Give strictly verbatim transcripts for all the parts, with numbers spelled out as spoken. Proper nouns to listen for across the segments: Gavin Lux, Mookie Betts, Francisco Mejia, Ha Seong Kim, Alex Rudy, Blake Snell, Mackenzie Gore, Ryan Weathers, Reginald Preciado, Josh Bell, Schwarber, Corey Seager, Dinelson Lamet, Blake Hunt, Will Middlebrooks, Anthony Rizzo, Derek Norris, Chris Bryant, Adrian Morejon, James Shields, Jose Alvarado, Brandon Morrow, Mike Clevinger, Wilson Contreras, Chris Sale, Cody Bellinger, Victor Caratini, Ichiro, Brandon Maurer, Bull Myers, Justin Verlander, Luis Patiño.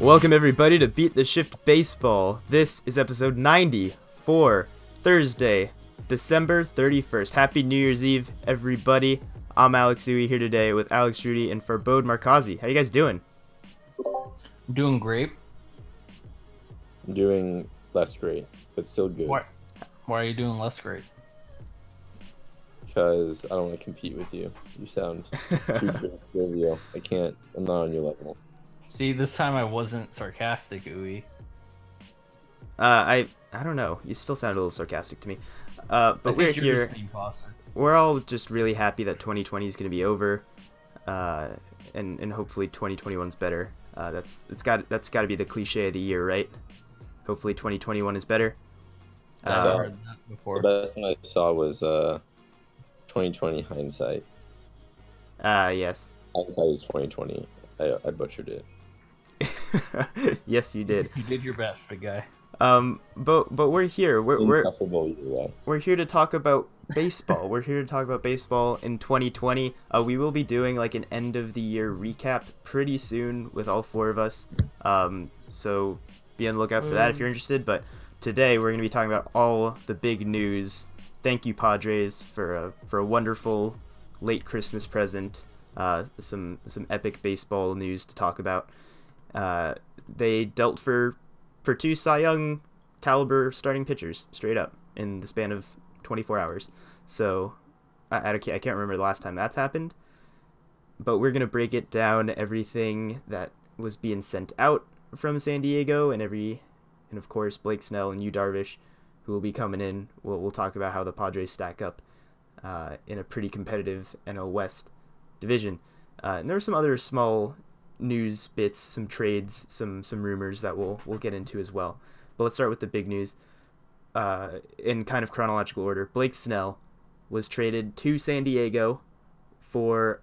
Welcome everybody to Beat the Shift Baseball. This is episode ninety for Thursday, December thirty-first. Happy New Year's Eve, everybody. I'm Alex Uy here today with Alex Rudy and Farbod Markazi. How you guys doing? I'm doing great. I'm doing less great, but still good. Why, why are you doing less great? Because I don't want to compete with you. You sound too trivial. I can't. I'm not on your level. See, this time I wasn't sarcastic, Uy. Uh, I I don't know. You still sound a little sarcastic to me. Uh, but we're here. We're all just really happy that twenty twenty is going to be over, uh, and and hopefully twenty twenty-one's better. Uh, that's it's got that's got to be the cliche of the year, right? Hopefully twenty twenty-one is better. Uh, so, heard that before. The best thing I saw was uh, twenty twenty hindsight. Ah, uh, yes. Hindsight is twenty twenty. I, I butchered it. Yes, you did. You did your best, big guy. Um, but but we're here. We're we're, we're here to talk about baseball. We're here to talk about baseball in twenty twenty. Uh, we will be doing like an end of the year recap pretty soon with all four of us. Um, so be on the lookout for that if you're interested. But today we're going to be talking about all the big news. Thank you, Padres, for a, for a wonderful late Christmas present. Uh, some some epic baseball news to talk about. Uh, they dealt for for two Cy Young caliber starting pitchers straight up in the span of twenty-four hours. So I, I, don't, I can't remember the last time that's happened, but we're gonna break it down, everything that was being sent out from San Diego, and every and of course Blake Snell and Yu Darvish, who will be coming in. We'll we'll talk about how the Padres stack up uh, in a pretty competitive N L West division. Uh, and there were some other small news bits, some trades, some some rumors that we'll we'll get into as well. But let's start with the big news uh, in kind of chronological order. Blake Snell was traded to San Diego for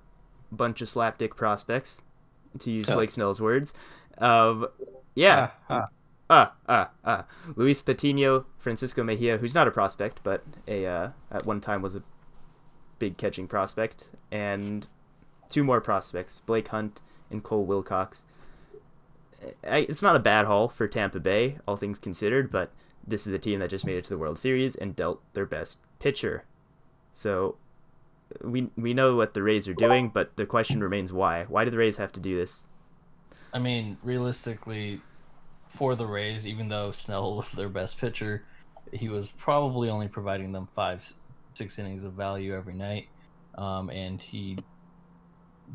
a bunch of slapdick prospects, to use oh. Blake Snell's words. Um, yeah. Uh, uh. Uh, uh, uh. Luis Patiño, Francisco Mejia, who's not a prospect, but a uh, at one time was a big catching prospect, and two more prospects, Blake Hunt and Cole Wilcox. I, it's not a bad haul for Tampa Bay, all things considered, but this is a team that just made it to the World Series and dealt their best pitcher. So we we know what the Rays are doing, but the question remains why. Why do the Rays have to do this? I mean, realistically, for the Rays, even though Snell was their best pitcher, he was probably only providing them five, six innings of value every night, um, and he...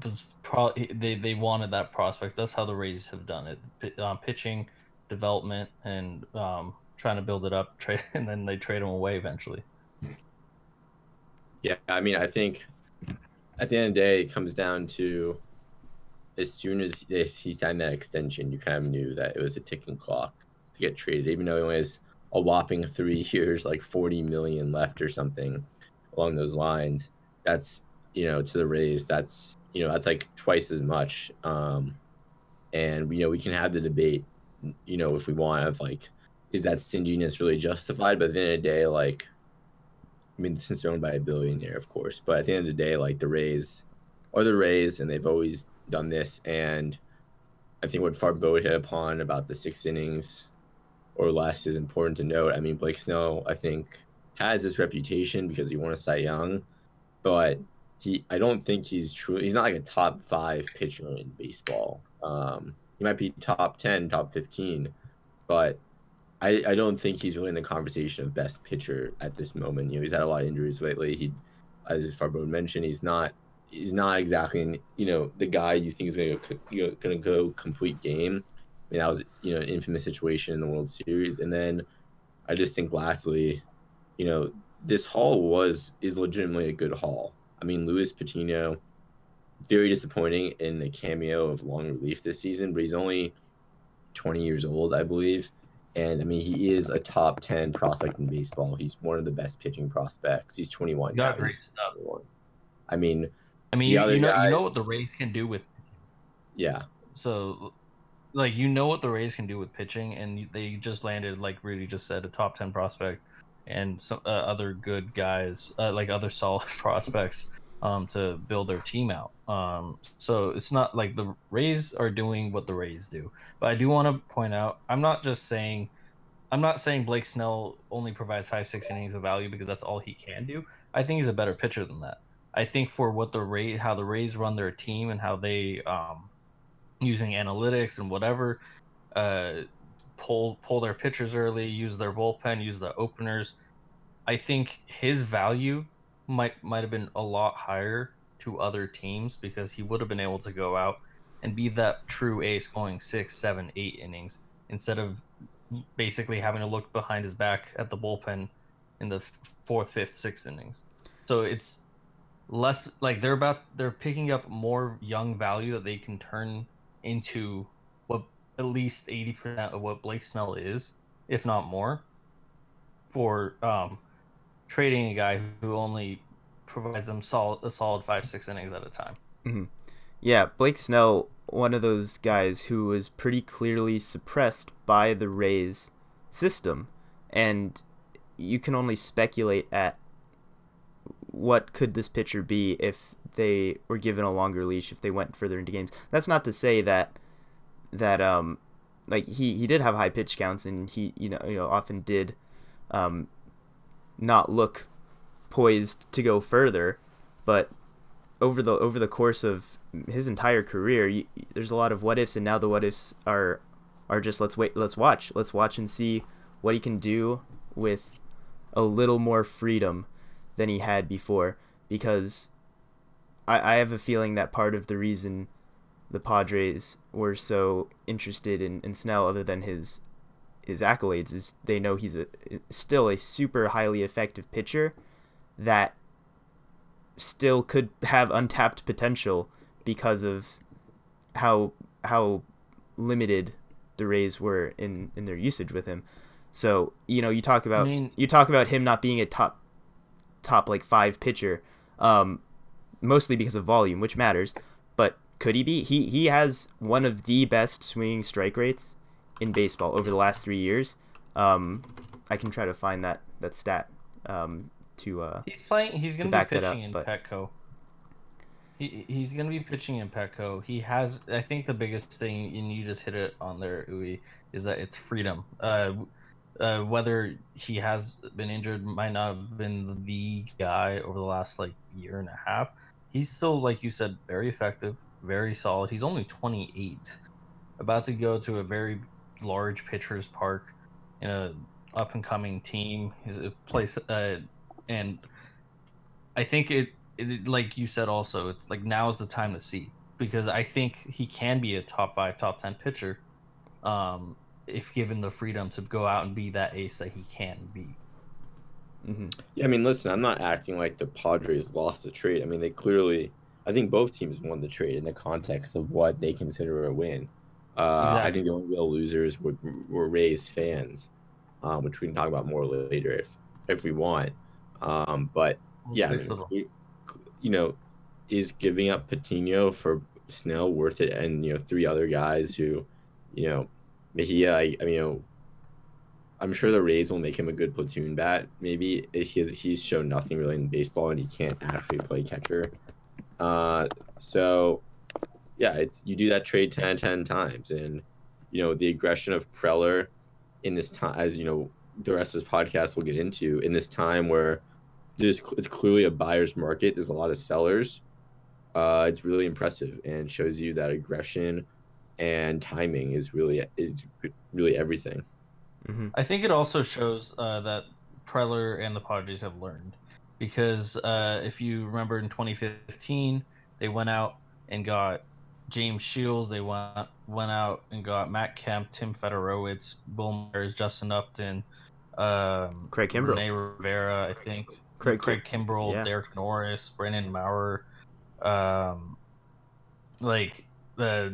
was probably they, they wanted that prospect. That's how the Rays have done it. P- um, pitching, development, and um, trying to build it up, trade, and then they trade them away eventually. Yeah, I mean, I think at the end of the day, it comes down to as soon as they, he signed that extension, you kind of knew that it was a ticking clock to get traded, even though it was a whopping three years, like forty million left or something along those lines. That's, you know, to the Rays, that's, you know, that's like twice as much. Um, and, you know, we can have the debate, you know, if we want, of like, is that stinginess really justified? But at the end of the day, like, I mean, since they're owned by a billionaire, of course, but at the end of the day, like, the Rays are the Rays, and they've always done this. And I think what Farbod hit upon about the six innings or less is important to note. I mean, Blake Snell, I think, has this reputation because he won a Cy Young, but He, I don't think he's truly. He's not like a top five pitcher in baseball. Um, he might be top ten, top fifteen, but I, I don't think he's really in the conversation of best pitcher at this moment. You know, he's had a lot of injuries lately. He, as Farbod mentioned, he's not, he's not exactly, you know, the guy you think is going to, you know, going to go complete game. I mean, that was, you know, an infamous situation in the World Series. And then I just think, lastly, you know, this haul was is legitimately a good haul. I mean, Luis Patiño, very disappointing in the cameo of long relief this season, but he's only twenty years old, I believe. And, I mean, he is a top ten prospect in baseball. He's one of the best pitching prospects. He's twenty-one. Got now. Great stuff. I mean, I mean, you, you know, guys, you know what the Rays can do with pitching. Yeah. So, like, you know what the Rays can do with pitching, and they just landed, like Rudy just said, a top ten prospect. And some uh, other good guys, uh, like other solid prospects um, to build their team out. Um, so it's not like the Rays are doing what the Rays do. But I do want to point out, I'm not just saying, I'm not saying Blake Snell only provides five, six innings of value because that's all he can do. I think he's a better pitcher than that. I think for what the Rays, how the Rays run their team and how they, um, using analytics and whatever, uh, pull pull their pitchers early, use their bullpen, use the openers. I think his value might might have been a lot higher to other teams because he would have been able to go out and be that true ace going six, seven, eight innings instead of basically having to look behind his back at the bullpen in the fourth, fifth, sixth innings. So it's less like they're about they're picking up more young value that they can turn into what at least eighty percent of what Blake Snell is, if not more, for um, trading a guy who only provides them solid, a solid five, six innings at a time. Mm-hmm. Yeah, Blake Snell, one of those guys who was pretty clearly suppressed by the Rays system, and you can only speculate at what could this pitcher be if they were given a longer leash, if they went further into games. That's not to say that that um like he, he did have high pitch counts, and he you know you know often did um not look poised to go further, but over the over the course of his entire career, you, there's a lot of what ifs, and now the what ifs are are just let's wait, let's watch, let's watch and see what he can do with a little more freedom than he had before, because I, I have a feeling that part of the reason the Padres were so interested in, in Snell, other than his his accolades, is they know he's a still a super highly effective pitcher that still could have untapped potential because of how how limited the Rays were in, in their usage with him. So, you know, you talk about I mean, you talk about him not being a top top like five pitcher, um, mostly because of volume, which matters. But could he be? He he has one of the best swinging strike rates in baseball over the last three years. Um, I can try to find that that stat. Um, to uh, he's playing. He's going to be pitching in Petco. He he's going to be pitching in Petco. He has. I think the biggest thing, and you just hit it on there, Uy, is that it's freedom. Uh, Uh, whether he has been injured, might not have been the guy over the last like year and a half. He's still, like you said, very effective, very solid. He's only twenty-eight, about to go to a very large pitcher's park in a up and coming team. He's a place, uh, and I think it, it, like you said, also, it's like now is the time to see, because I think he can be a top five, top ten pitcher. Um, if given the freedom to go out and be that ace that he can be. Mm-hmm. Yeah, I mean, listen, I'm not acting like the Padres lost the trade. I mean, they clearly, I think both teams won the trade in the context of what they consider a win. Uh, exactly. I think the only real losers were, were Rays fans, um, which we can talk about more later if if we want. Um, but, yeah, I mean, you know, is giving up Patiño for Snell worth it? And, you know, three other guys who, you know, Mejia, I, I mean, you know, I'm sure the Rays will make him a good platoon bat. Maybe he has, he's shown nothing really in baseball, and he can't actually play catcher. Uh, so, yeah, it's you do that trade ten, ten times, and you know the aggression of Preller in this time, as you know, the rest of this podcast will get into, in this time where there's it's clearly a buyer's market. There's a lot of sellers. Uh, it's really impressive and shows you that aggression. And timing is really is really everything. Mm-hmm. I think it also shows uh, that Preller and the Padres have learned, because uh, if you remember in twenty fifteen, they went out and got James Shields. They went went out and got Matt Kemp, Tim Federowicz, Bull Myers, Justin Upton, um, Craig Kimbrell, Rene Rivera, I think. Craig, Craig Kimbrell, yeah. Derek Norris, Brandon Maurer, um, like. Uh,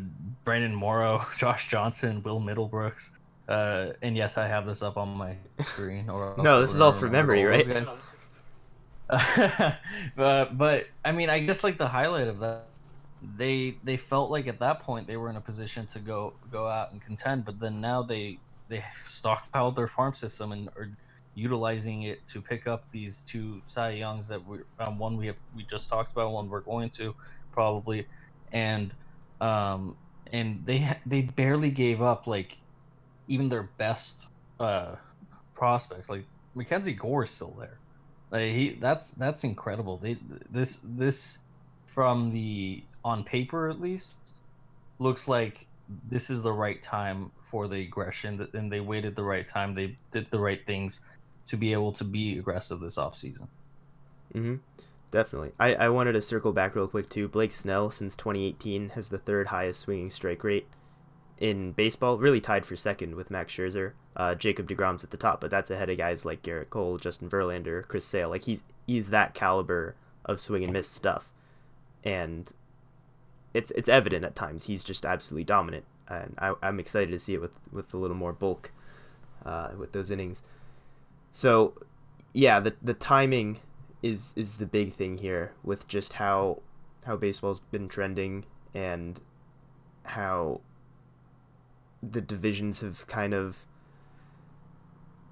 Brandon Morrow, Josh Johnson, Will Middlebrooks, uh, and yes, I have this up on my screen. Or no, this is all from memory, right? uh, but, but I mean, I guess like the highlight of that, they they felt like at that point they were in a position to go go out and contend, but then now they they stockpiled their farm system and are utilizing it to pick up these two Cy Youngs that we um, one we have we just talked about, one we're going to probably, and um and they they barely gave up like even their best uh prospects. Like Mackenzie Gore is still there. Like he that's that's incredible. They this this from the on paper at least looks like this is the right time for the aggression, and they waited the right time. They did the right things to be able to be aggressive this offseason. Mm-hmm. Definitely. I, I wanted to circle back real quick too. Blake Snell, since twenty eighteen, has the third highest swinging strike rate in baseball, really tied for second with Max Scherzer. Uh, Jacob deGrom's at the top, but that's ahead of guys like Garrett Cole, Justin Verlander, Chris Sale. Like he's he's that caliber of swing and miss stuff, and it's it's evident at times he's just absolutely dominant. And I, I'm excited to see it with, with a little more bulk uh, with those innings. So, yeah, the the timing is is the big thing here with just how how baseball's been trending and how the divisions have kind of,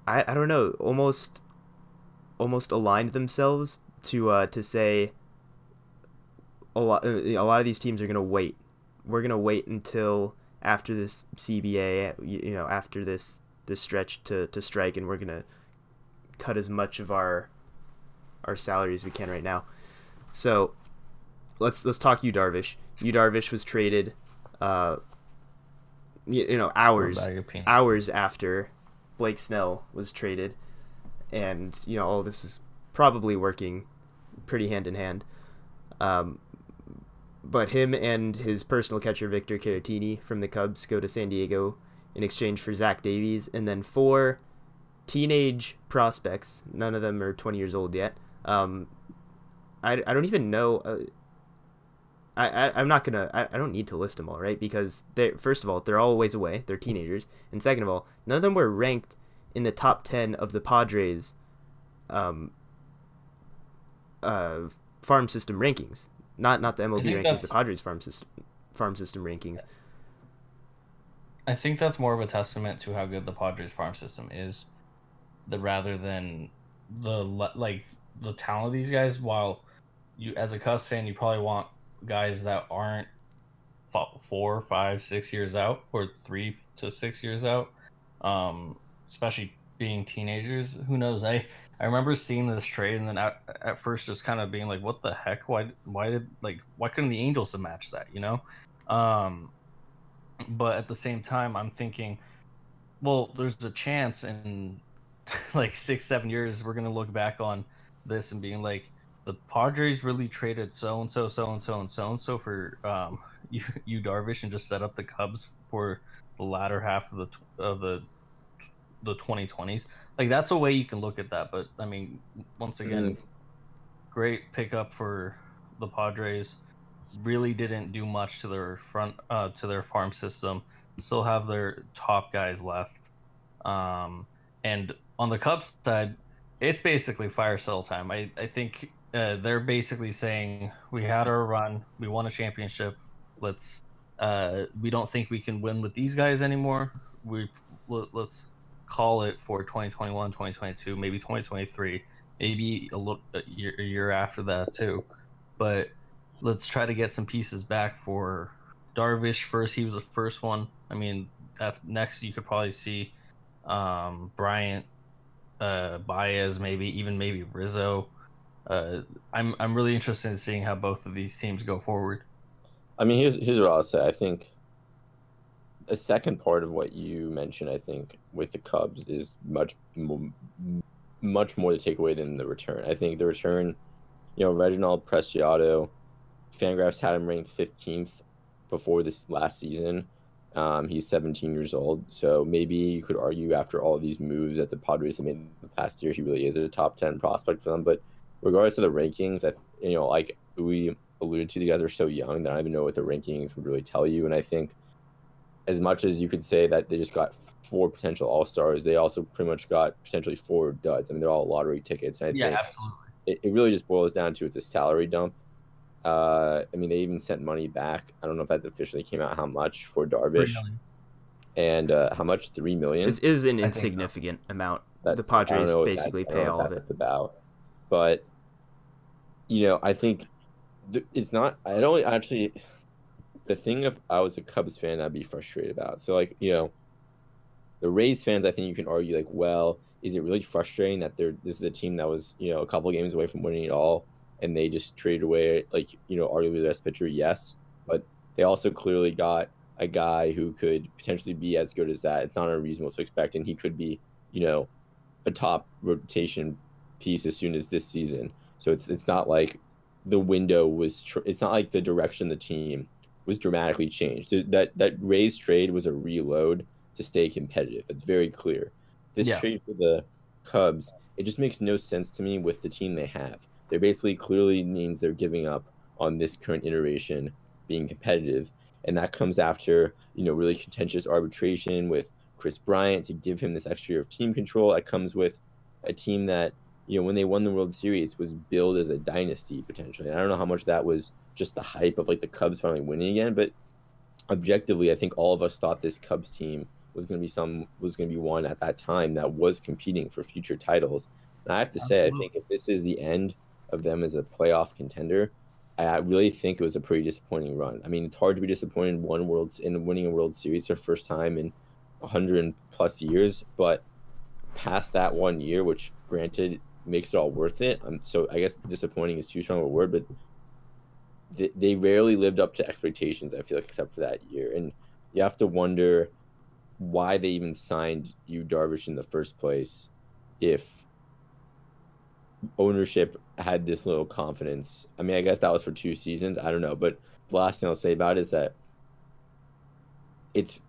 I, I don't know, almost almost aligned themselves to uh, to say a lot, a lot of these teams are going to wait. We're going to wait until after this C B A, you know, after this, this stretch to, to strike, and we're going to cut as much of our our salary as we can right now. So let's let's talk Yu Darvish. Yu Darvish was traded, uh, you, you know, hours hours after Blake Snell was traded, and, you know, all this was probably working pretty hand in hand. Um, but him and his personal catcher, Victor Caratini from the Cubs, go to San Diego in exchange for Zach Davies, and then four teenage prospects. None of them are twenty years old yet. Um, I, I don't even know. Uh, I, I, I'm not going to, I, I don't need to list them all, right? Because they, first of all, they're all a ways away. They're teenagers. And second of all, none of them were ranked in the top ten of the Padres, um, uh, farm system rankings. Not not the M L B rankings, that's the Padres farm system farm system rankings. I think that's more of a testament to how good the Padres farm system is, the rather than the like the talent of these guys. While you, as a Cubs fan, you probably want guys that aren't four, five, six years out, or three to six years out, um, especially being teenagers. Who knows? I. I remember seeing this trade and then at, at first just kind of being like, what the heck? Why why did like why couldn't the Angels have matched that, you know? Um, but at the same time, I'm thinking, well, there's a chance in like six, seven years we're going to look back on this and being like, the Padres really traded so-and-so, so-and-so, and so-and-so for um, Yu Darvish and just set up the Cubs for the latter half of the of the the twenty twenties. Like, that's a way you can look at that. But I mean, once again, mm. great pickup for the Padres. Really didn't do much to their front uh to their farm system. Still have their top guys left. Um and on the Cubs side, it's basically fire sale time. I I think uh, they're basically saying, we had our run, we won a championship. Let's uh we don't think we can win with these guys anymore. We let's call it for twenty twenty-one, twenty twenty-two, maybe twenty twenty-three, maybe a little a year, a year after that too. But let's try to get some pieces back for Darvish first. He was the first one. I mean, that next you could probably see um, Bryant, uh, Baez, maybe even maybe Rizzo. Uh, I'm I'm really interested in seeing how both of these teams go forward. I mean, here's here's what I'll say. I think a second part of what you mentioned, I think, with the Cubs is much, much more the takeaway than the return. I think the return, you know, Reginald Preciado, Fangraphs had him ranked fifteenth before this last season. Um, he's seventeen years old. So maybe you could argue after all these moves that the Padres have made in the past year, he really is a top ten prospect for them. But regardless of the rankings, I, you know, like we alluded to, the guys are so young that I don't even know what the rankings would really tell you. And I think, as much as you could say that they just got four potential all-stars, they also pretty much got potentially four duds. I mean, they're all lottery tickets. And I yeah, think absolutely. It, it really just boils down to it's a salary dump. Uh, I mean, they even sent money back. I don't know if that's officially came out how much for Darvish. And uh, how much? three million dollars. This is an I insignificant so. amount That's, the Padres I basically that, pay all of it. It's about, but you know, I think it's not. I don't actually. The thing if I was a Cubs fan, I'd be frustrated about. So like you know, the Rays fans, I think you can argue like, well, is it really frustrating that they're this is a team that was you know a couple games away from winning it all, and they just traded away like you know arguably the best pitcher, yes, but they also clearly got a guy who could potentially be as good as that. It's not unreasonable to expect, and he could be you know a top rotation piece as soon as this season. So it's it's not like the window was. Tr- it's not like the direction of the team was dramatically changed. That that Rays trade was a reload to stay competitive. It's very clear. This yeah. trade for the Cubs, it just makes no sense to me with the team they have. They're basically clearly means they're giving up on this current iteration being competitive, and that comes after you know really contentious arbitration with Chris Bryant to give him this extra year of team control. It comes with a team that you know when they won the World Series was billed as a dynasty potentially. And I don't know how much that was just the hype of like the Cubs finally winning again, but objectively, I think all of us thought this Cubs team was going to be some was going to be one at that time that was competing for future titles. And I have to Absolutely. say, I think if this is the end of them as a playoff contender, I really think it was a pretty disappointing run. I mean, it's hard to be disappointed in one world in winning a World Series their first time in one hundred plus years, but past that one year, which granted makes it all worth it. Um, so I guess disappointing is too strong of a word, but th- they rarely lived up to expectations, I feel like, except for that year. And you have to wonder why they even signed Yu Darvish in the first place if ownership had this little confidence. I mean, I guess that was for two seasons. I don't know. But the last thing I'll say about it is that it's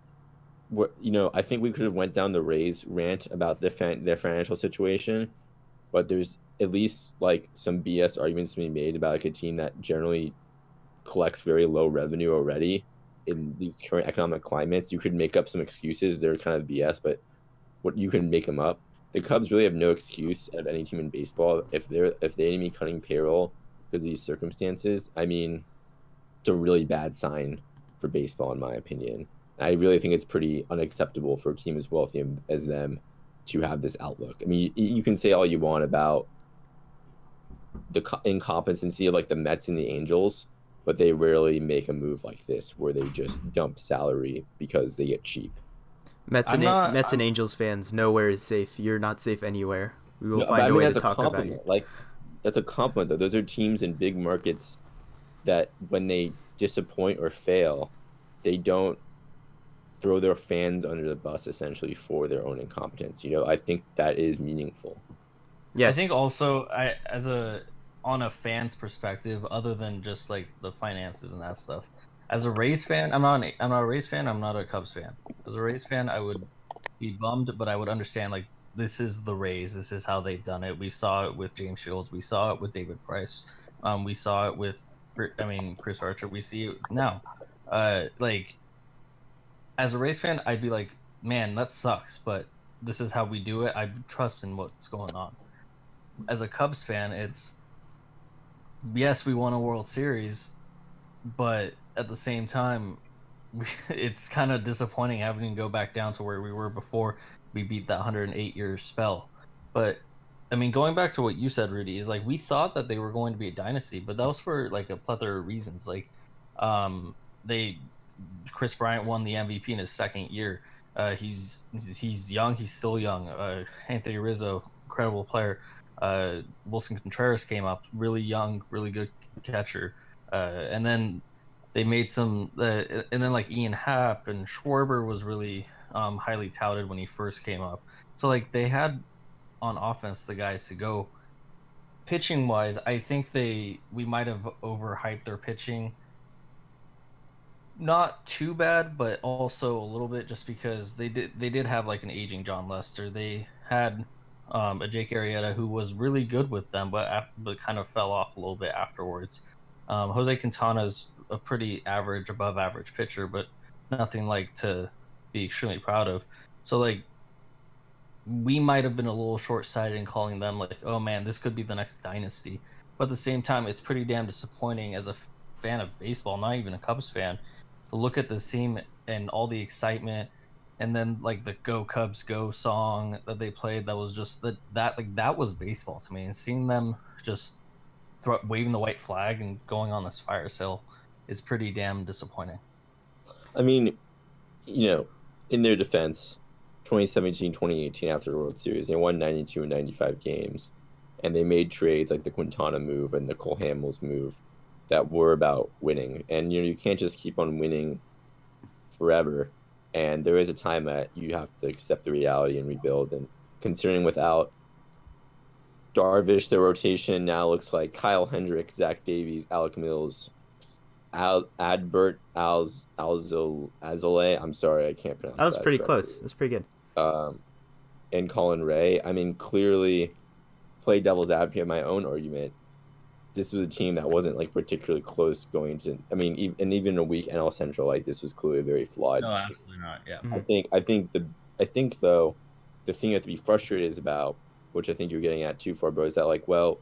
what, you know, I think we could have went down the Rays rant about the fan, their financial situation, but there's at least like some B S arguments to be made about like a team that generally collects very low revenue already in these current economic climates. You could make up some excuses. They're kind of B S, but what you can make them up. The Cubs really have no excuse at any team in baseball if they're if they need to be cutting payroll because of these circumstances. I mean, it's a really bad sign for baseball, in my opinion. I really think it's pretty unacceptable for a team as wealthy as them to have this outlook. I mean, you, you can say all you want about the co- incompetency of like the Mets and the Angels, but they rarely make a move like this where they just dump salary because they get cheap. Mets and not, Mets I'm, and Angels fans, nowhere is safe. You're not safe anywhere. We will no, find I mean, a way to a talk compliment. about it. Like, that's a compliment, though. Those are teams in big markets that when they disappoint or fail, they don't throw their fans under the bus, essentially, for their own incompetence. You know, I think that is meaningful. Yes. I think also, I as a on a fan's perspective, other than just, like, the finances and that stuff, as a Rays fan, I'm not. An, I'm not a Rays fan. I'm not a Cubs fan. As a Rays fan, I would be bummed, but I would understand. Like, this is the Rays. This is how they've done it. We saw it with James Shields. We saw it with David Price. Um, we saw it with, I mean, Chris Archer. We see it now. Uh, like, as a Rays fan, I'd be like, man, that sucks. But this is how we do it. I trust in what's going on. As a Cubs fan, it's yes, we won a World Series, but at the same time, it's kind of disappointing having to go back down to where we were before we beat that one hundred eight year spell. But I mean, going back to what you said, Rudy, is like we thought that they were going to be a dynasty, but that was for like a plethora of reasons. Like, um, they Chris Bryant won the M V P in his second year. Uh, he's he's young. He's still young. Uh, Anthony Rizzo, incredible player. Uh, Wilson Contreras came up, really young, really good catcher, uh, and then. They made some, uh, and then like Ian Happ and Schwarber was really um, highly touted when he first came up. So like they had on offense the guys to go. Pitching wise, I think they we might have overhyped their pitching. Not too bad, but also a little bit just because they did they did have like an aging John Lester. They had um, a Jake Arrieta who was really good with them, but but kind of fell off a little bit afterwards. Um, Jose Quintana's a pretty average, above average pitcher, but nothing like to be extremely proud of. So like we might have been a little short-sighted in calling them like, oh man, this could be the next dynasty. But at the same time, it's pretty damn disappointing as a f- fan of baseball, not even a Cubs fan, to look at this team and all the excitement and then like the Go Cubs Go song that they played, that was just that that like that was baseball to me. And seeing them just throw, waving the white flag and going on this fire sale is pretty damn disappointing. I mean, you know, in their defense, twenty seventeen, twenty eighteen after the World Series, they won ninety-two and ninety-five games, and they made trades like the Quintana move and the Cole Hamels move that were about winning. And you know, you can't just keep on winning forever. And there is a time that you have to accept the reality and rebuild. And considering without Darvish, the rotation now looks like Kyle Hendrick, Zach Davies, Alec Mills, Al Adbert Alz Alzo Azale. I'm sorry, I can't pronounce that. That was pretty correctly. Close. That's pretty good. Um, and Colin Ray. I mean, clearly, play devil's advocate in my own argument. This was a team that wasn't like particularly close going to. I mean, even, and even a weak N L Central, like this was clearly a very flawed. No, team. Absolutely not. Yeah. Mm-hmm. I think. I think the. I think though, the thing you have to be frustrated is about, which I think you're getting at too far, bro, is that like, well,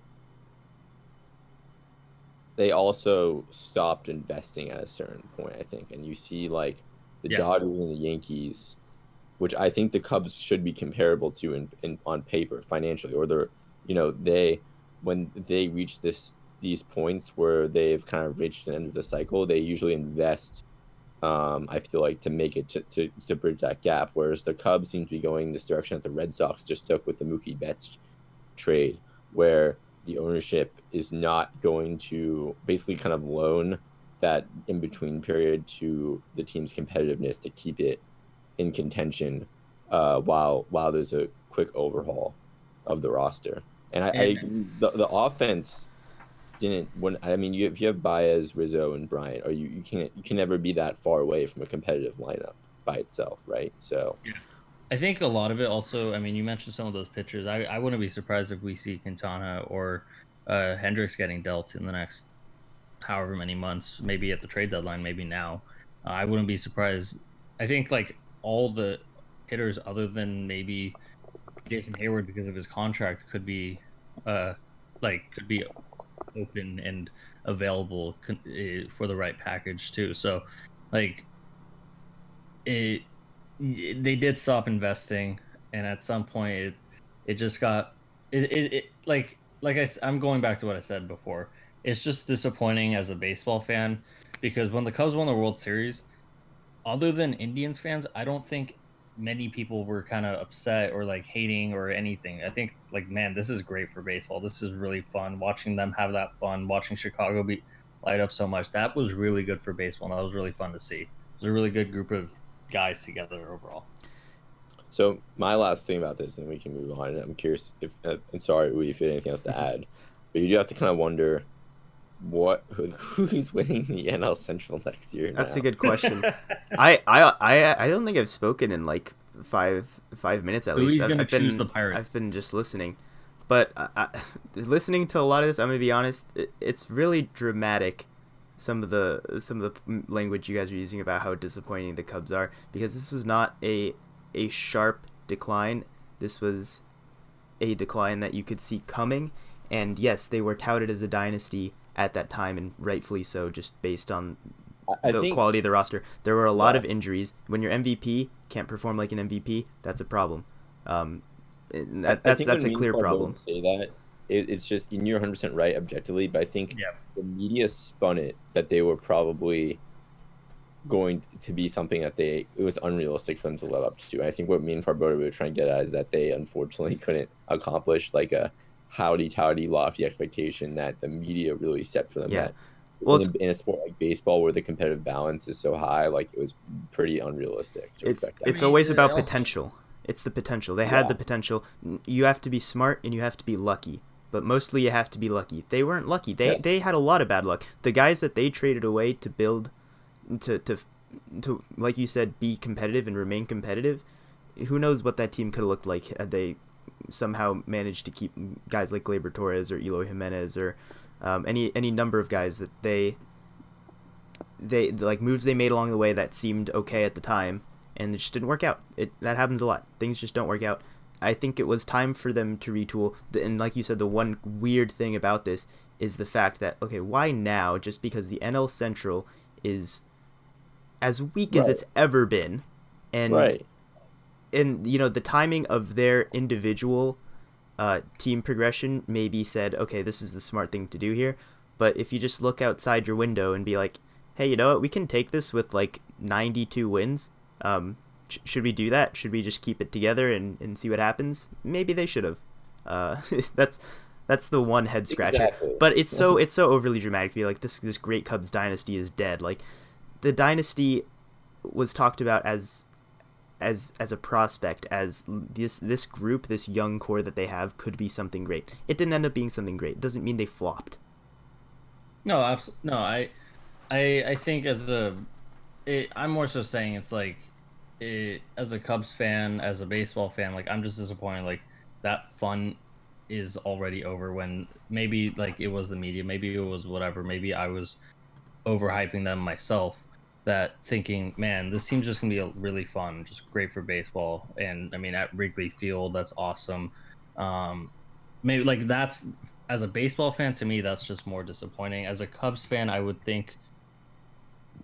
they also stopped investing at a certain point, I think. And you see, like, the yeah. Dodgers and the Yankees, which I think the Cubs should be comparable to in, in on paper financially, or they're, you know, they, when they reach this these points where they've kind of reached the end of the cycle, they usually invest, um, I feel like, to make it, to, to, to bridge that gap. Whereas the Cubs seem to be going this direction that the Red Sox just took with the Mookie Betts trade, where the ownership is not going to basically kind of loan that in-between period to the team's competitiveness to keep it in contention uh, while while there's a quick overhaul of the roster. And I, I the, the offense didn't. When I mean, you, if you have Baez, Rizzo, and Bryant, or you, you can't you can never be that far away from a competitive lineup by itself, right? So. Yeah. I think a lot of it also, I mean, you mentioned some of those pitchers. I, I wouldn't be surprised if we see Quintana or uh, Hendricks getting dealt in the next however many months, maybe at the trade deadline, maybe now. Uh, I wouldn't be surprised. I think, like, all the hitters other than maybe Jason Hayward because of his contract could be, uh, like, could be open and available for the right package, too. So, like, it... they did stop investing, and at some point it it just got it, it, it like like I, I'm going back to what I said before. It's just disappointing as a baseball fan, because when the Cubs won the World Series, other than Indians fans, I don't think many people were kind of upset or like hating or anything. I think like, man, this is great for baseball. This is really fun watching them have that fun, watching Chicago be light up so much. That was really good for baseball, and that was really fun to see. It was a really good group of guys together overall. So my last thing about this, and we can move on, I'm curious if uh, and sorry if you had anything else to add, but you do have to kind of wonder what who, who's winning the N L Central next year now. That's a good question. I, I I I don't think I've spoken in like five five minutes at least. Who's gonna I've, I've choose been, the Pirates? I've been just listening, but I, I, listening to a lot of this, I'm gonna be honest, it, it's really dramatic. Some of the some of the language you guys are using about how disappointing the Cubs are, because this was not a a sharp decline. This was a decline that you could see coming. And yes, they were touted as a dynasty at that time, and rightfully so, just based on I the think, quality of the roster. There were a lot yeah. of injuries. When your M V P can't perform like an M V P, that's a problem. Um, and that, that's that's a clear problem. Say that. It's just, you're one hundred percent right objectively, but I think yeah. the media spun it that they were probably going to be something that they, it was unrealistic for them to live up to. And I think what me and Farbod were trying to get at is that they unfortunately couldn't accomplish like a howdy-towdy lofty expectation that the media really set for them. Yeah. That well, in, a, in a sport like baseball where the competitive balance is so high, like it was pretty unrealistic to expect that. It's always about potential. It's the potential. They yeah. had the potential. You have to be smart and you have to be lucky. But mostly you have to be lucky. They weren't lucky. They yeah. they had a lot of bad luck. The guys that they traded away to build, to, to, to like you said, be competitive and remain competitive, who knows what that team could have looked like had they somehow managed to keep guys like Gleyber Torres or Eloy Jimenez or um, any any number of guys that they, they like moves they made along the way that seemed okay at the time, and it just didn't work out. It That happens a lot. Things just don't work out. I think it was time for them to retool. And like you said, the one weird thing about this is the fact that, okay, why now? Just because the N L Central is as weak right. as it's ever been. And right. and you know, the timing of their individual uh, team progression maybe said, okay, this is the smart thing to do here. But if you just look outside your window and be like, hey, you know what, we can take this with like ninety-two wins. Um, sh- should we do that? Should we just keep it together and, and see what happens? Maybe they should have. Uh, that's that's the one head scratcher. Exactly. But it's so it's so overly dramatic to be like, this this great Cubs dynasty is dead. Like, the dynasty was talked about as as as a prospect, as this this group, this young core that they have could be something great. It didn't end up being something great. It doesn't mean they flopped. No, absolutely. No, I, I, I think as a, it, I'm more so saying it's like, it, as a Cubs fan, as a baseball fan, like, I'm just disappointed. Like, that fun is already over. When maybe like it was the media, maybe it was whatever, maybe I was overhyping them myself. That thinking, man, this team's just gonna be really fun, just great for baseball. And I mean, at Wrigley Field, that's awesome. Um, maybe like that's. As a baseball fan, to me, that's just more disappointing. As a Cubs fan, I would think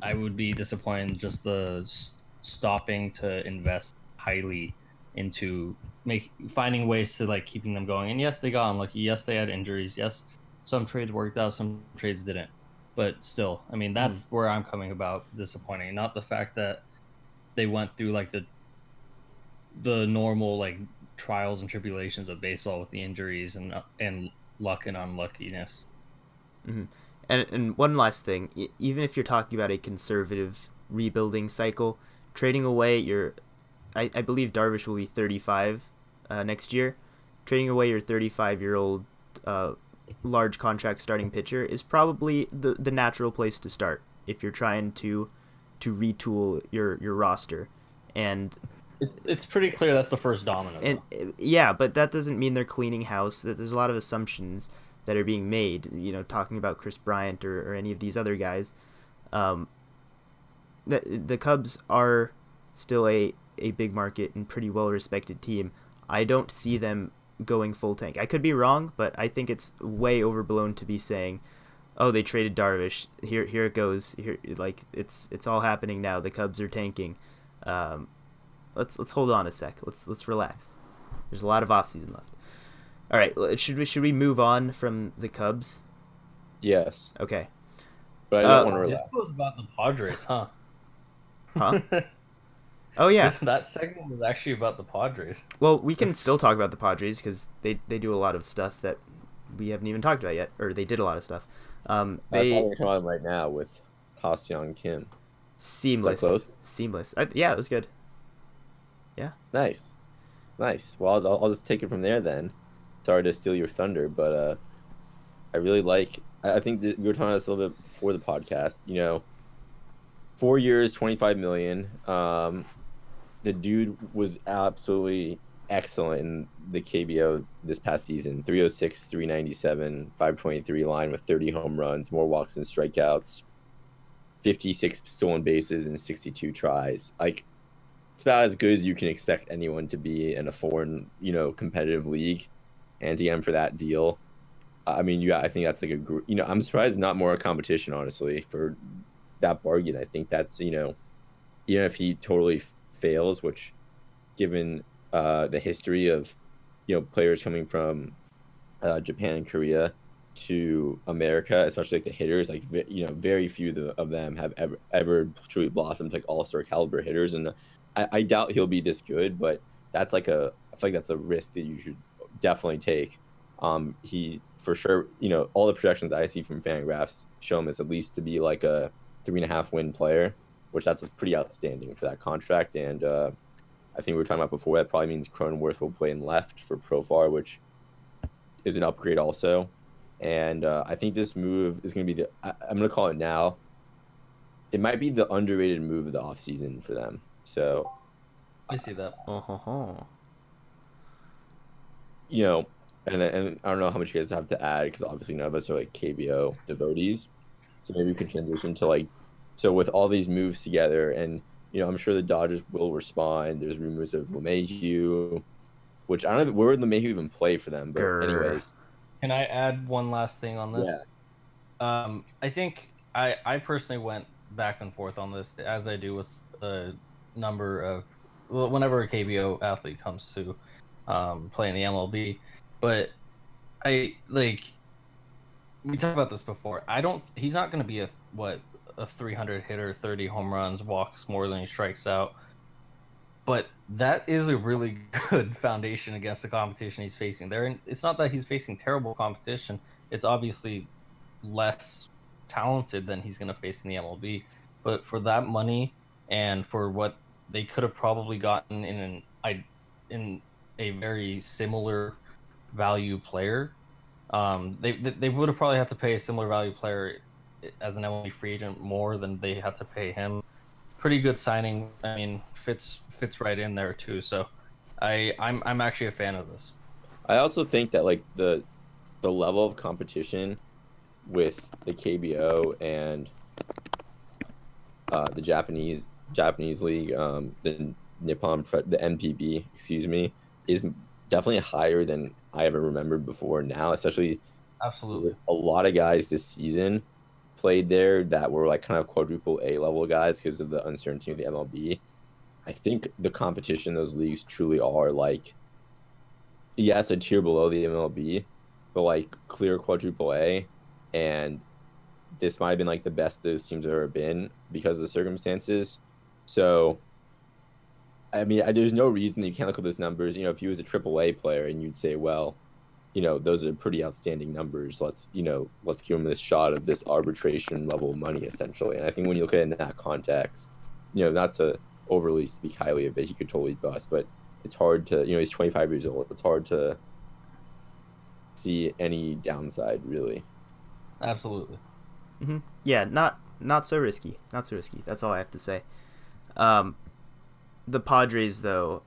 I would be disappointed in just the s- stopping to invest highly into make, finding ways to, like, keeping them going. And, yes, they got unlucky. Yes, they had injuries. Yes, some trades worked out. Some trades didn't. But still, I mean, that's mm-hmm. where I'm coming about disappointing, not the fact that they went through, like, the the normal, like, trials and tribulations of baseball with the injuries and and luck and unluckiness. Mm-hmm. And and one last thing, e- even if you're talking about a conservative rebuilding cycle, trading away your, I, I believe Darvish will be thirty-five uh, next year, trading away your thirty-five-year-old uh, large contract starting pitcher is probably the, the natural place to start if you're trying to to retool your, your roster. And It's it's pretty clear that's the first domino. And yeah, but that doesn't mean they're cleaning house. That there's a lot of assumptions that are being made. You know, talking about Chris Bryant or, or any of these other guys. Um, the the Cubs are still a, a big market and pretty well respected team. I don't see them going full tank. I could be wrong, but I think it's way overblown to be saying, oh, they traded Darvish. Here here it goes. Here like it's it's all happening now. The Cubs are tanking. Um, Let's let's hold on a sec. Let's let's relax. There's a lot of offseason left. All right, should we should we move on from the Cubs? Yes. Okay. But I don't uh, want to relax. This was about the Padres, huh? Huh? Oh yeah. This, that segment was actually about the Padres. Well, we can still talk about the Padres because they, they do a lot of stuff that we haven't even talked about yet, or they did a lot of stuff. Um, they I thought we were talking about right now with Ha Seong Kim. Seamless. Is that close? Seamless. I, yeah, it was good. Yeah. Nice. Nice. Well, I'll, I'll just take it from there then. Sorry to steal your thunder, but uh, I really like, I think that we were talking about this a little bit before the podcast, you know, four years, twenty-five million dollars. Um, the dude was absolutely excellent in the K B O this past season. three oh six, three ninety-seven, five twenty-three line with thirty home runs, more walks than strikeouts, fifty-six stolen bases and sixty-two tries. Like, it's about as good as you can expect anyone to be in a foreign, you know, competitive league, and to get him for that deal, I mean, yeah, I think that's like a, you know, I'm surprised not more competition, honestly, for that bargain. I think that's, you know, even if he totally f- fails, which, given uh, the history of, you know, players coming from uh, Japan and Korea to America, especially like the hitters, like, you know, very few of them have ever ever truly blossomed like all-star caliber hitters, and I, I doubt he'll be this good, but that's like a, I feel like that's a risk that you should definitely take. Um, he for sure, you know, all the projections I see from FanGraphs show him as at least to be like a three and a half win player, which that's pretty outstanding for that contract. And uh, I think we were talking about before, that probably means Cronenworth will play in left for Profar, which is an upgrade also. And uh, I think this move is going to be the, I, I'm going to call it now. It might be the underrated move of the offseason for them. So, I see that. Uh-huh. You know, and and I don't know how much you guys have to add because obviously none of us are like K B O devotees. So maybe we can transition to like, so with all these moves together, and you know, I'm sure the Dodgers will respond. There's rumors of LeMahieu, which I don't know where would LeMahieu even play for them. But Grr. anyways, can I add one last thing on this? Yeah. Um, I think I I personally went back and forth on this as I do with uh. number of whenever a K B O athlete comes to um, play in the M L B. But I like we talked about this before. I don't. He's not going to be a what a three hundred hitter, thirty home runs, walks more than he strikes out. But that is a really good foundation against the competition he's facing. There, it's not that he's facing terrible competition. It's obviously less talented than he's going to face in the M L B. But for that money and for what they could have probably gotten in an I in a very similar value player, um, they they would have probably had to pay a similar value player as an M L B free agent more than they had to pay him. Pretty good signing. I mean, fits fits right in there too. So, I I'm I'm actually a fan of this. I also think that like the the level of competition with the K B O and uh, the Japanese Japanese league, um, the Nippon the N P B, excuse me, is definitely higher than I ever remembered before now, especially absolutely a lot of guys this season played there that were like kind of quadruple A level guys because of the uncertainty of the M L B. I think the competition in those leagues truly are like, yes, a tier below the M L B, but like clear quadruple A, and this might have been like the best those teams have ever been because of the circumstances. So, I mean, I, there's no reason that you can't look at those numbers. You know, if you was a triple A player and you'd say, well, you know, those are pretty outstanding numbers. Let's, you know, let's give him this shot of this arbitration level of money, essentially. And I think when you look at it in that context, you know, not to overly speak highly of it, he could totally bust, but it's hard to, you know, he's twenty-five years old. It's hard to see any downside, really. Absolutely. Mm-hmm. Yeah, not not so risky. Not so risky. That's all I have to say. Um, the Padres, though,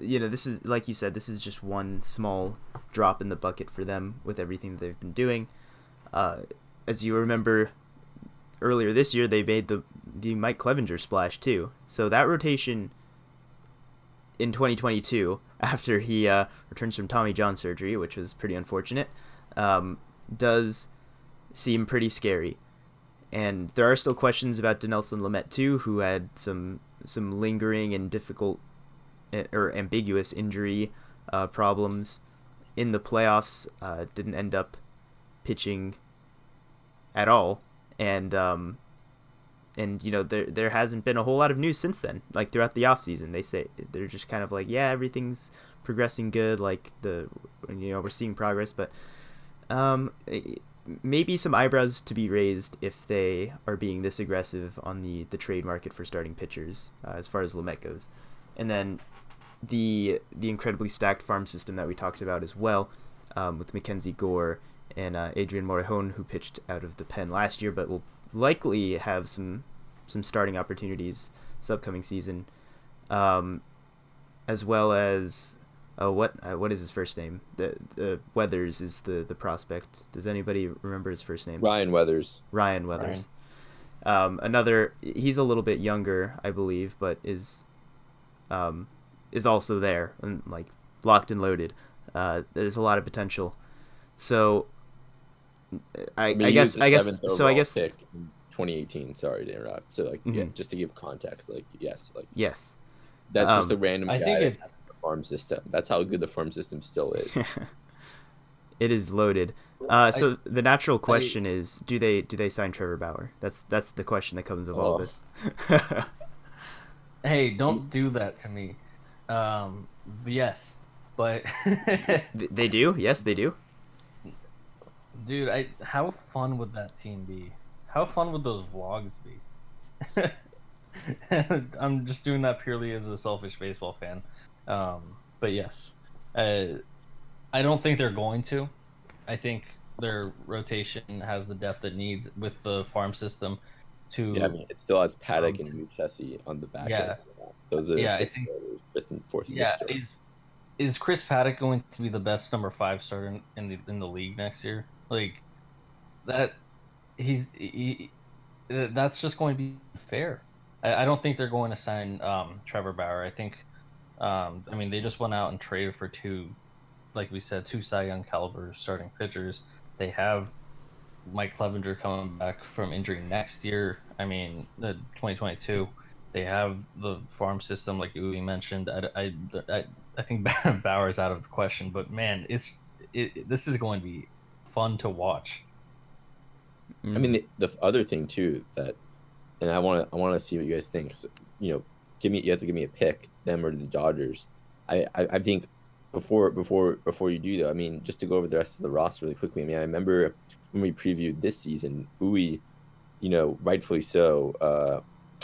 you know, this is, like you said, this is just one small drop in the bucket for them with everything that they've been doing. Uh, as you remember, earlier this year, they made the, the Mike Clevinger splash, too. So that rotation in twenty twenty-two, after he uh, returns from Tommy John surgery, which was pretty unfortunate, um, does seem pretty scary. And there are still questions about Dinelson Lamet too, who had some some lingering and difficult or ambiguous injury uh, problems in the playoffs. Uh, didn't end up pitching at all, and um, and you know there there hasn't been a whole lot of news since then. Like throughout the offseason, they say they're just kind of like, yeah, everything's progressing good. Like the you know we're seeing progress, but um. It, maybe some eyebrows to be raised if they are being this aggressive on the, the trade market for starting pitchers uh, as far as Lamet goes. And then the the incredibly stacked farm system that we talked about as well um, with Mackenzie Gore and uh, Adrian Morejon, who pitched out of the pen last year but will likely have some some starting opportunities this upcoming season, um, as well as... Oh, what uh, what is his first name? The the Weathers is the, the prospect. Does anybody remember his first name? Ryan Weathers. Ryan Weathers. Ryan. Um, another. He's a little bit younger, I believe, but is, um, is also there and like locked and loaded. Uh, there's a lot of potential. So, I, I, mean, I guess I guess so. I guess pick in twenty eighteen. Sorry to interrupt. So like, mm-hmm. yeah, just to give context, like yes, like yes, that's um, just a random. I guy think it's. farm system. That's how good the farm system still is. It is loaded. Uh, so I, the natural question I, is, do they do they sign Trevor Bauer? That's that's the question that comes of oh. all of this. Hey, don't do that to me. Um, yes, but they do. Yes, they do. Dude, I how fun would that team be? How fun would those vlogs be? I'm just doing that purely as a selfish baseball fan. Um, but yes, uh, I don't think they're going to. I think their rotation has the depth it needs with the farm system to... Yeah, I mean, it still has Paddock um, and Lucchesi on the back yeah, end. Those are yeah, I think... Fifth and fourth yeah, is, is Chris Paddock going to be the best number five starter in, in, the, in the league next year? Like, that... He's... He, that's just going to be fair. I, I don't think they're going to sign um, Trevor Bauer. I think... Um, I mean, they just went out and traded for two, like we said, two Cy Young caliber starting pitchers. They have Mike Clevinger coming back from injury next year. I mean, the twenty twenty-two. They have the farm system, like Uwe mentioned. I, I, I, I think Bauer's out of the question, but man, it's it, this is going to be fun to watch. Mm. I mean, the, the other thing too that, and I want to I want to see what you guys think. So, you know, give me you have to give me a pick, them or the Dodgers. I, I, I think before before before you do though, I mean, just to go over the rest of the roster really quickly. I mean, I remember when we previewed this season, Uy, you know, rightfully so, uh,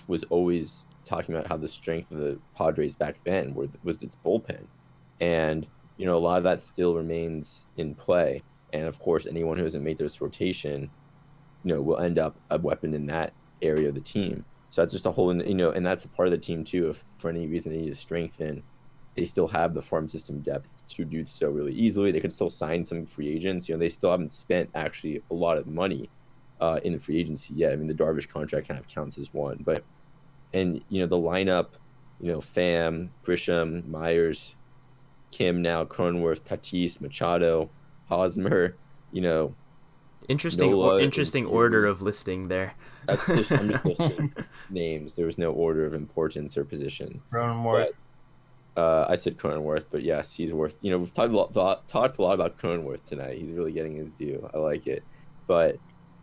was always talking about how the strength of the Padres back then were, was its bullpen, and you know a lot of that still remains in play. And of course, anyone who hasn't made this rotation, you know, will end up a weapon in that area of the team. So that's just a whole, you know, and that's a part of the team too. If for any reason they need to strengthen, they still have the farm system depth to do so really easily. They could still sign some free agents. You know, they still haven't spent actually a lot of money uh, in the free agency yet. I mean, the Darvish contract kind of counts as one, but and you know the lineup, you know, Pham, Grisham, Myers, Kim now, Cronenworth, Tatis, Machado, Hosmer, you know. Interesting, Nola, or, interesting and, order of listing there. That's just, I'm just listing names. There was no order of importance or position. Cronenworth. But, uh, I said Cronenworth, but yes, he's worth. You know, we've talked a lot, thought, talked a lot about Cronenworth tonight. He's really getting his due. I like it. But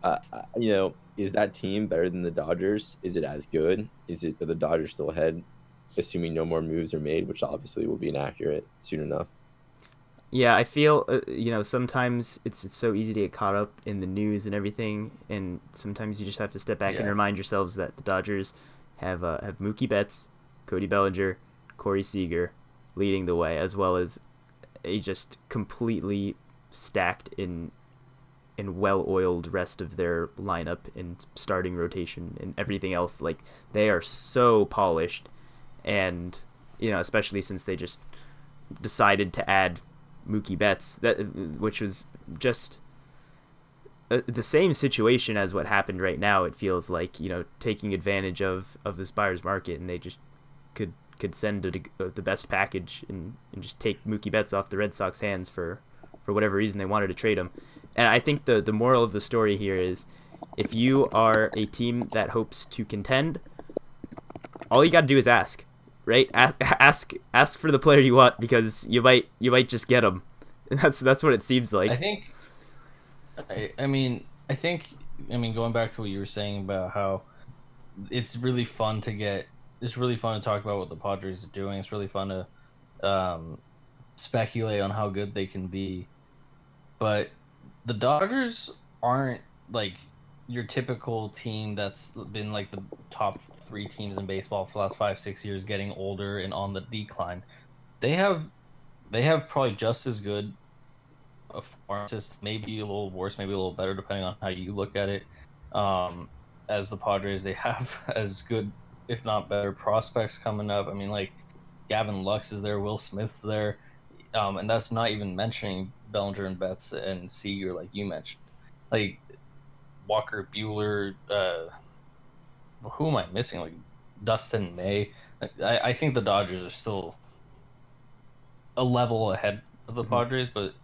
uh, you know, is that team better than the Dodgers? Is it as good? Is it are the Dodgers still ahead? Assuming no more moves are made, which obviously will be inaccurate soon enough. Yeah, I feel, uh, you know, sometimes it's, it's so easy to get caught up in the news and everything, and sometimes you just have to step back yeah. and remind yourselves that the Dodgers have uh, have Mookie Betts, Cody Bellinger, Corey Seager leading the way, as well as a just completely stacked in and well-oiled rest of their lineup and starting rotation and everything else. Like, they are so polished, and, you know, especially since they just decided to add Mookie Betts, that which was just a, the same situation as what happened right now. It feels like, you know, taking advantage of, of this buyer's market, and they just could could send a, a, the best package and, and just take Mookie Betts off the Red Sox hands for, for whatever reason they wanted to trade him. And I think the, the moral of the story here is if you are a team that hopes to contend, all you got to do is ask. Right, ask, ask ask for the player you want, because you might you might just get him. That's that's what it seems like. I think. I, I mean, I think, I mean, going back to what you were saying about how it's really fun to get. It's really fun to talk about what the Padres are doing. It's really fun to um, speculate on how good they can be, but the Dodgers aren't like your typical team that's been like the top three teams in baseball for the last five, six years, getting older and on the decline. They have, they have probably just as good a farm system, maybe a little worse, maybe a little better, depending on how you look at it. Um, as the Padres, they have as good, if not better, prospects coming up. I mean, like Gavin Lux is there, Will Smith's there, um, and that's not even mentioning Bellinger and Betts and Seager, like you mentioned, like Walker Buehler. Uh, Who am I missing? Like Dustin May. I, I think the Dodgers are still a level ahead of the mm-hmm. Padres, but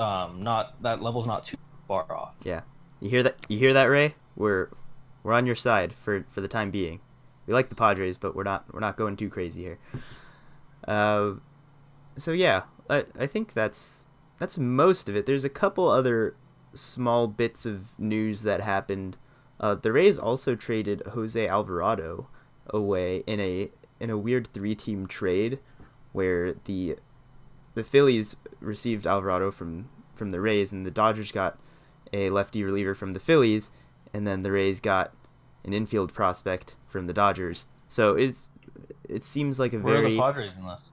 um, not that level's not too far off. Yeah, you hear that? You hear that, Ray? We're we're on your side for, for the time being. We like the Padres, but we're not we're not going too crazy here. Uh, so yeah, I I think that's that's most of it. There's a couple other small bits of news that happened. Uh, the Rays also traded Jose Alvarado away in a in a weird three-team trade, where the the Phillies received Alvarado from, from the Rays, and the Dodgers got a lefty reliever from the Phillies, and then the Rays got an infield prospect from the Dodgers. So it's it seems like a where very are the Padres in this?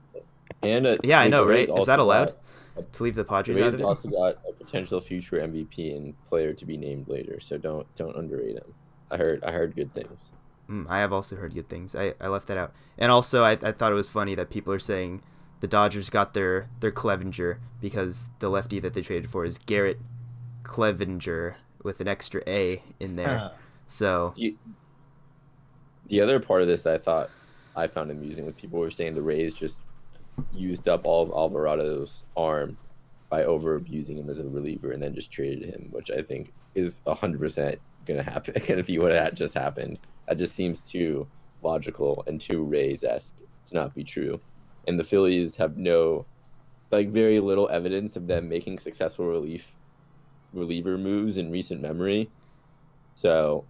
And a, yeah, I know, right? Is that allowed a, to leave the Padres? The Rays out also got a potential future M V P and player to be named later, so don't don't underrate him. I heard I heard good things. Mm, I have also heard good things. I, I left that out, and also I I thought it was funny that people are saying the Dodgers got their their Clevinger because the lefty that they traded for is Garrett Clevinger with an extra A in there. So you, the other part of this that I thought I found amusing was people were saying the Rays just used up all of Alvarado's arm by over abusing him as a reliever and then just traded him, which I think is one hundred percent going to happen. Going to be what that just happened. That just seems too logical and too Rays-esque to not be true. And the Phillies have no, like, very little evidence of them making successful relief reliever moves in recent memory. So,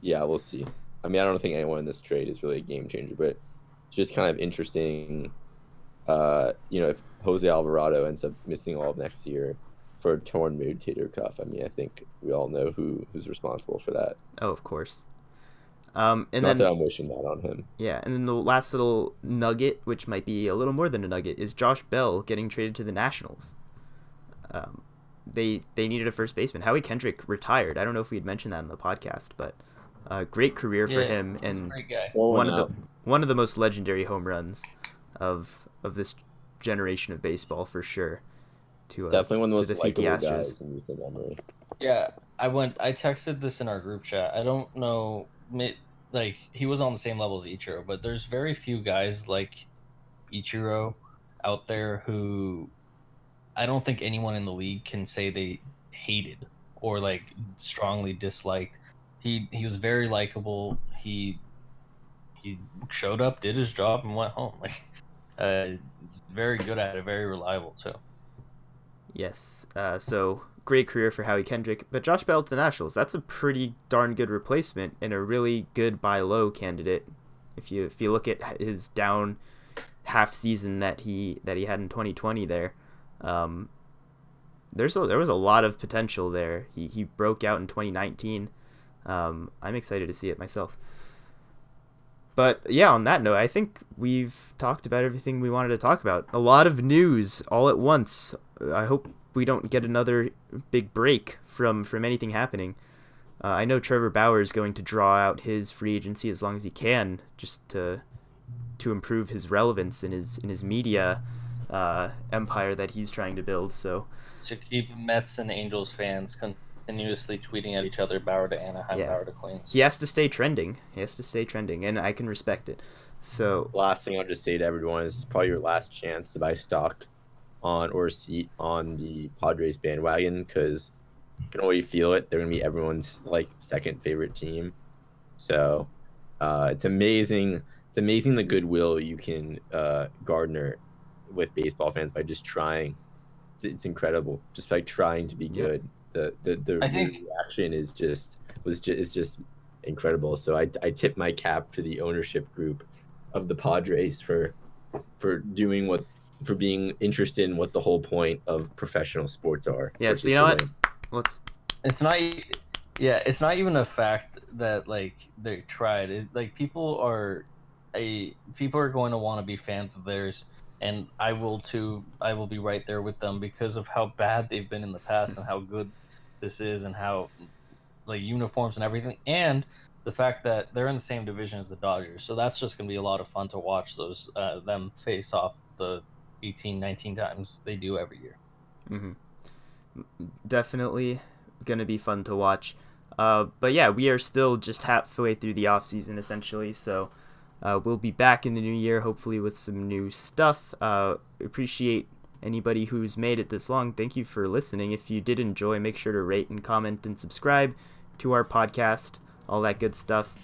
yeah, we'll see. I mean, I don't think anyone in this trade is really a game changer, but it's just kind of interesting. Uh, you know, if Jose Alvarado ends up missing all of next year for a torn rotator cuff, I mean, I think we all know who who's responsible for that. Oh, of course. Um, and Not then that I'm wishing that on him. Yeah, and then the last little nugget, which might be a little more than a nugget, is Josh Bell getting traded to the Nationals. Um, they they needed a first baseman. Howie Kendrick retired. I don't know if we had mentioned that in the podcast, but uh, great career for yeah, him and one of the one of the most legendary home runs of of this generation of baseball for sure. To, uh, Definitely one of the most likable guys in recent memory. Yeah, I went. I texted this in our group chat. I don't know. Like, he was on the same level as Ichiro, but there's very few guys like Ichiro out there who I don't think anyone in the league can say they hated or like strongly disliked. He he was very likable. He he showed up, did his job, and went home. Like, uh, very good at it, very reliable too. Yes. Uh, so. Great career for Howie Kendrick, but Josh Bell to the Nationals, that's a pretty darn good replacement and a really good buy low candidate. If you if you look at his down half season that he that he had in twenty twenty there, um, there's a, there was a lot of potential there. He he broke out in twenty nineteen. Um, I'm excited to see it myself. But yeah, on that note, I think we've talked about everything we wanted to talk about. A lot of news all at once. I hope we don't get another big break from, from anything happening. Uh, I know Trevor Bauer is going to draw out his free agency as long as he can, just to to improve his relevance in his in his media uh, empire that he's trying to build. So to keep Mets and Angels fans continuously tweeting at each other, Bauer to Anaheim, yeah. Bauer to Queens. He has to stay trending. He has to stay trending, and I can respect it. So last thing I'll just say to everyone is, this is probably your last chance to buy stock on or seat on the Padres bandwagon, because you can already feel it. They're gonna be everyone's like second favorite team. So uh, it's amazing. It's amazing the goodwill you can uh, garner with baseball fans by just trying. It's, it's incredible. Just by trying to be good. The the the reaction is just was just is just incredible. So I I tip my cap to the ownership group of the Padres for for doing what. for being interested in what the whole point of professional sports are. Yeah, so you know what? Let's it's not yeah, it's not even a fact that like they tried. It, like people are a people are going to want to be fans of theirs, and I will too. I will be right there with them because of how bad they've been in the past and how good this is and how like uniforms and everything, and the fact that they're in the same division as the Dodgers. So that's just going to be a lot of fun to watch those uh, them face off the eighteen, nineteen times they do every year. Mm-hmm. Definitely gonna be fun to watch. Uh, but yeah, we are still just halfway through the off season essentially, so uh, we'll be back in the new year hopefully with some new stuff. Uh, appreciate anybody who's made it this long. Thank you for listening. If you did enjoy, make sure to rate and comment and subscribe to our podcast, all that good stuff.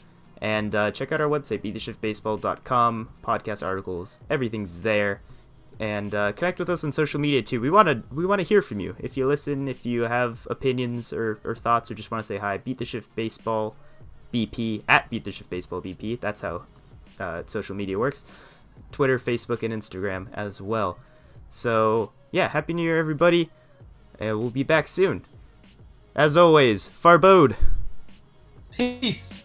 And uh, check out our website, beat the shift baseball dot com. Podcast articles, everything's there. And uh, connect with us on social media too. We want to we want to hear from you. If you listen, if you have opinions or, or thoughts, or just want to say hi, Beat the Shift Baseball B P at Beat the Shift Baseball B P. That's how uh, social media works. Twitter, Facebook, and Instagram as well. So yeah, happy New Year, everybody, and we'll be back soon. As always, Farbod. Peace.